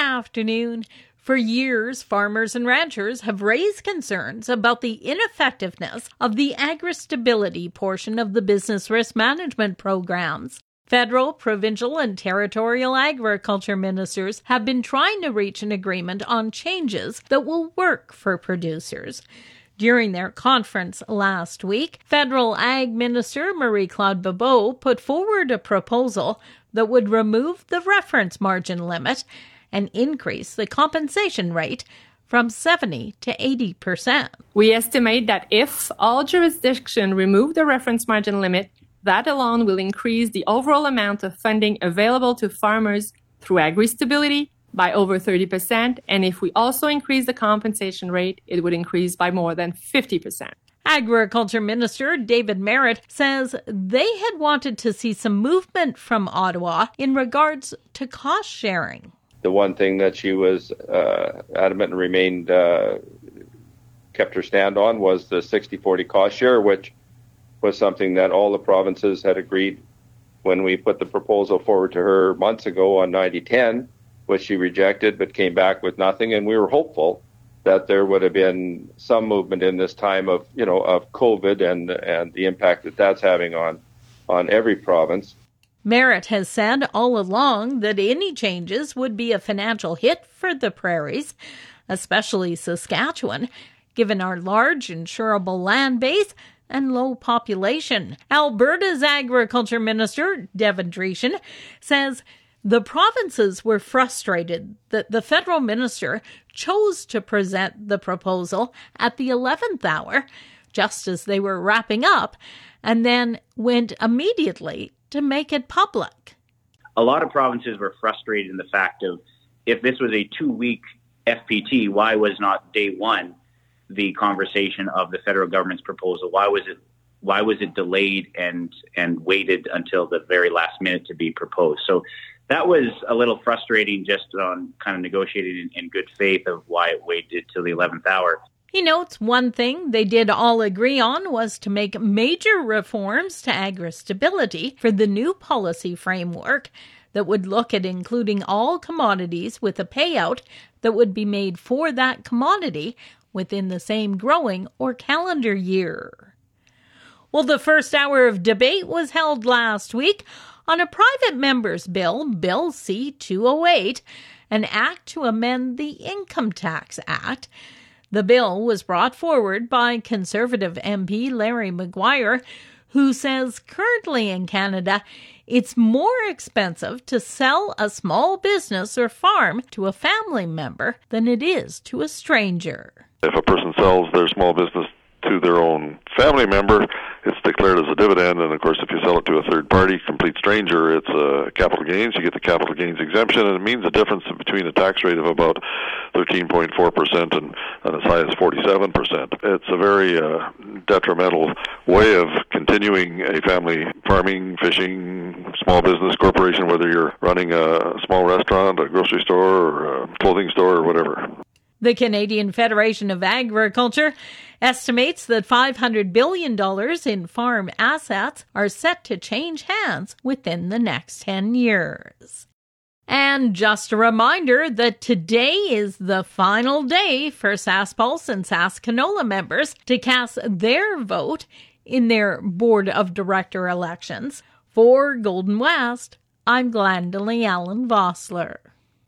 afternoon. For years, farmers and ranchers have raised concerns about the ineffectiveness of the AgriStability portion of the business risk management programs. Federal, provincial, and territorial agriculture ministers have been trying to reach an agreement on changes that will work for producers. During their conference last week, Federal Ag Minister Marie-Claude Bibeau put forward a proposal that would remove the reference margin limit and increase the compensation rate from 70 to 80%. We estimate that if all jurisdictions remove the reference margin limit, that alone will increase the overall amount of funding available to farmers through AgriStability by over 30%, and if we also increase the compensation rate, it would increase by more than 50%. Agriculture Minister David Merritt says they had wanted to see some movement from Ottawa in regards to cost sharing. The one thing that she was adamant and remained, kept her stand on was the 60-40 cost share, which was something that all the provinces had agreed when we put the proposal forward to her months ago on 90-10, which she rejected but came back with nothing. And we were hopeful that there would have been some movement in this time of, you know, of COVID and the impact that that's having on every province. Merritt has said all along that any changes would be a financial hit for the prairies, especially Saskatchewan, given our large insurable land base and low population. Alberta's Agriculture Minister, Devin Dreschen, says the provinces were frustrated that the federal minister chose to present the proposal at the 11th hour, just as they were wrapping up, and then went immediately to make it public. A lot of provinces were frustrated in the fact of, if this was a 2-week FPT, why was not day one the conversation of the federal government's proposal? Why was it delayed and waited until the very last minute to be proposed? So that was a little frustrating, just on kind of negotiating in good faith of why it waited till the 11th hour. He notes one thing they did all agree on was to make major reforms to AgriStability for the new policy framework that would look at including all commodities with a payout that would be made for that commodity within the same growing or calendar year. Well, the first hour of debate was held last week on a private member's bill, Bill C-208, an act to amend the Income Tax Act. The bill was brought forward by Conservative MP Larry Maguire, who says currently in Canada, it's more expensive to sell a small business or farm to a family member than it is to a stranger. If a person sells their small business to their own family member, it's declared as a dividend, and of course if you sell it to a third party, complete stranger, it's a capital gains. You get the capital gains exemption, and it means a difference between a tax rate of about 13.4% and as high as 47%. It's a very detrimental way of continuing a family farming, fishing, small business corporation, whether you're running a small restaurant, a grocery store, or a clothing store, or whatever. The Canadian Federation of Agriculture estimates that $500 billion in farm assets are set to change hands within the next 10 years. And just a reminder that today is the final day for SaskPulse and SaskCanola members to cast their vote in their Board of Director elections. For Golden West, I'm Glendalee Allen Vossler.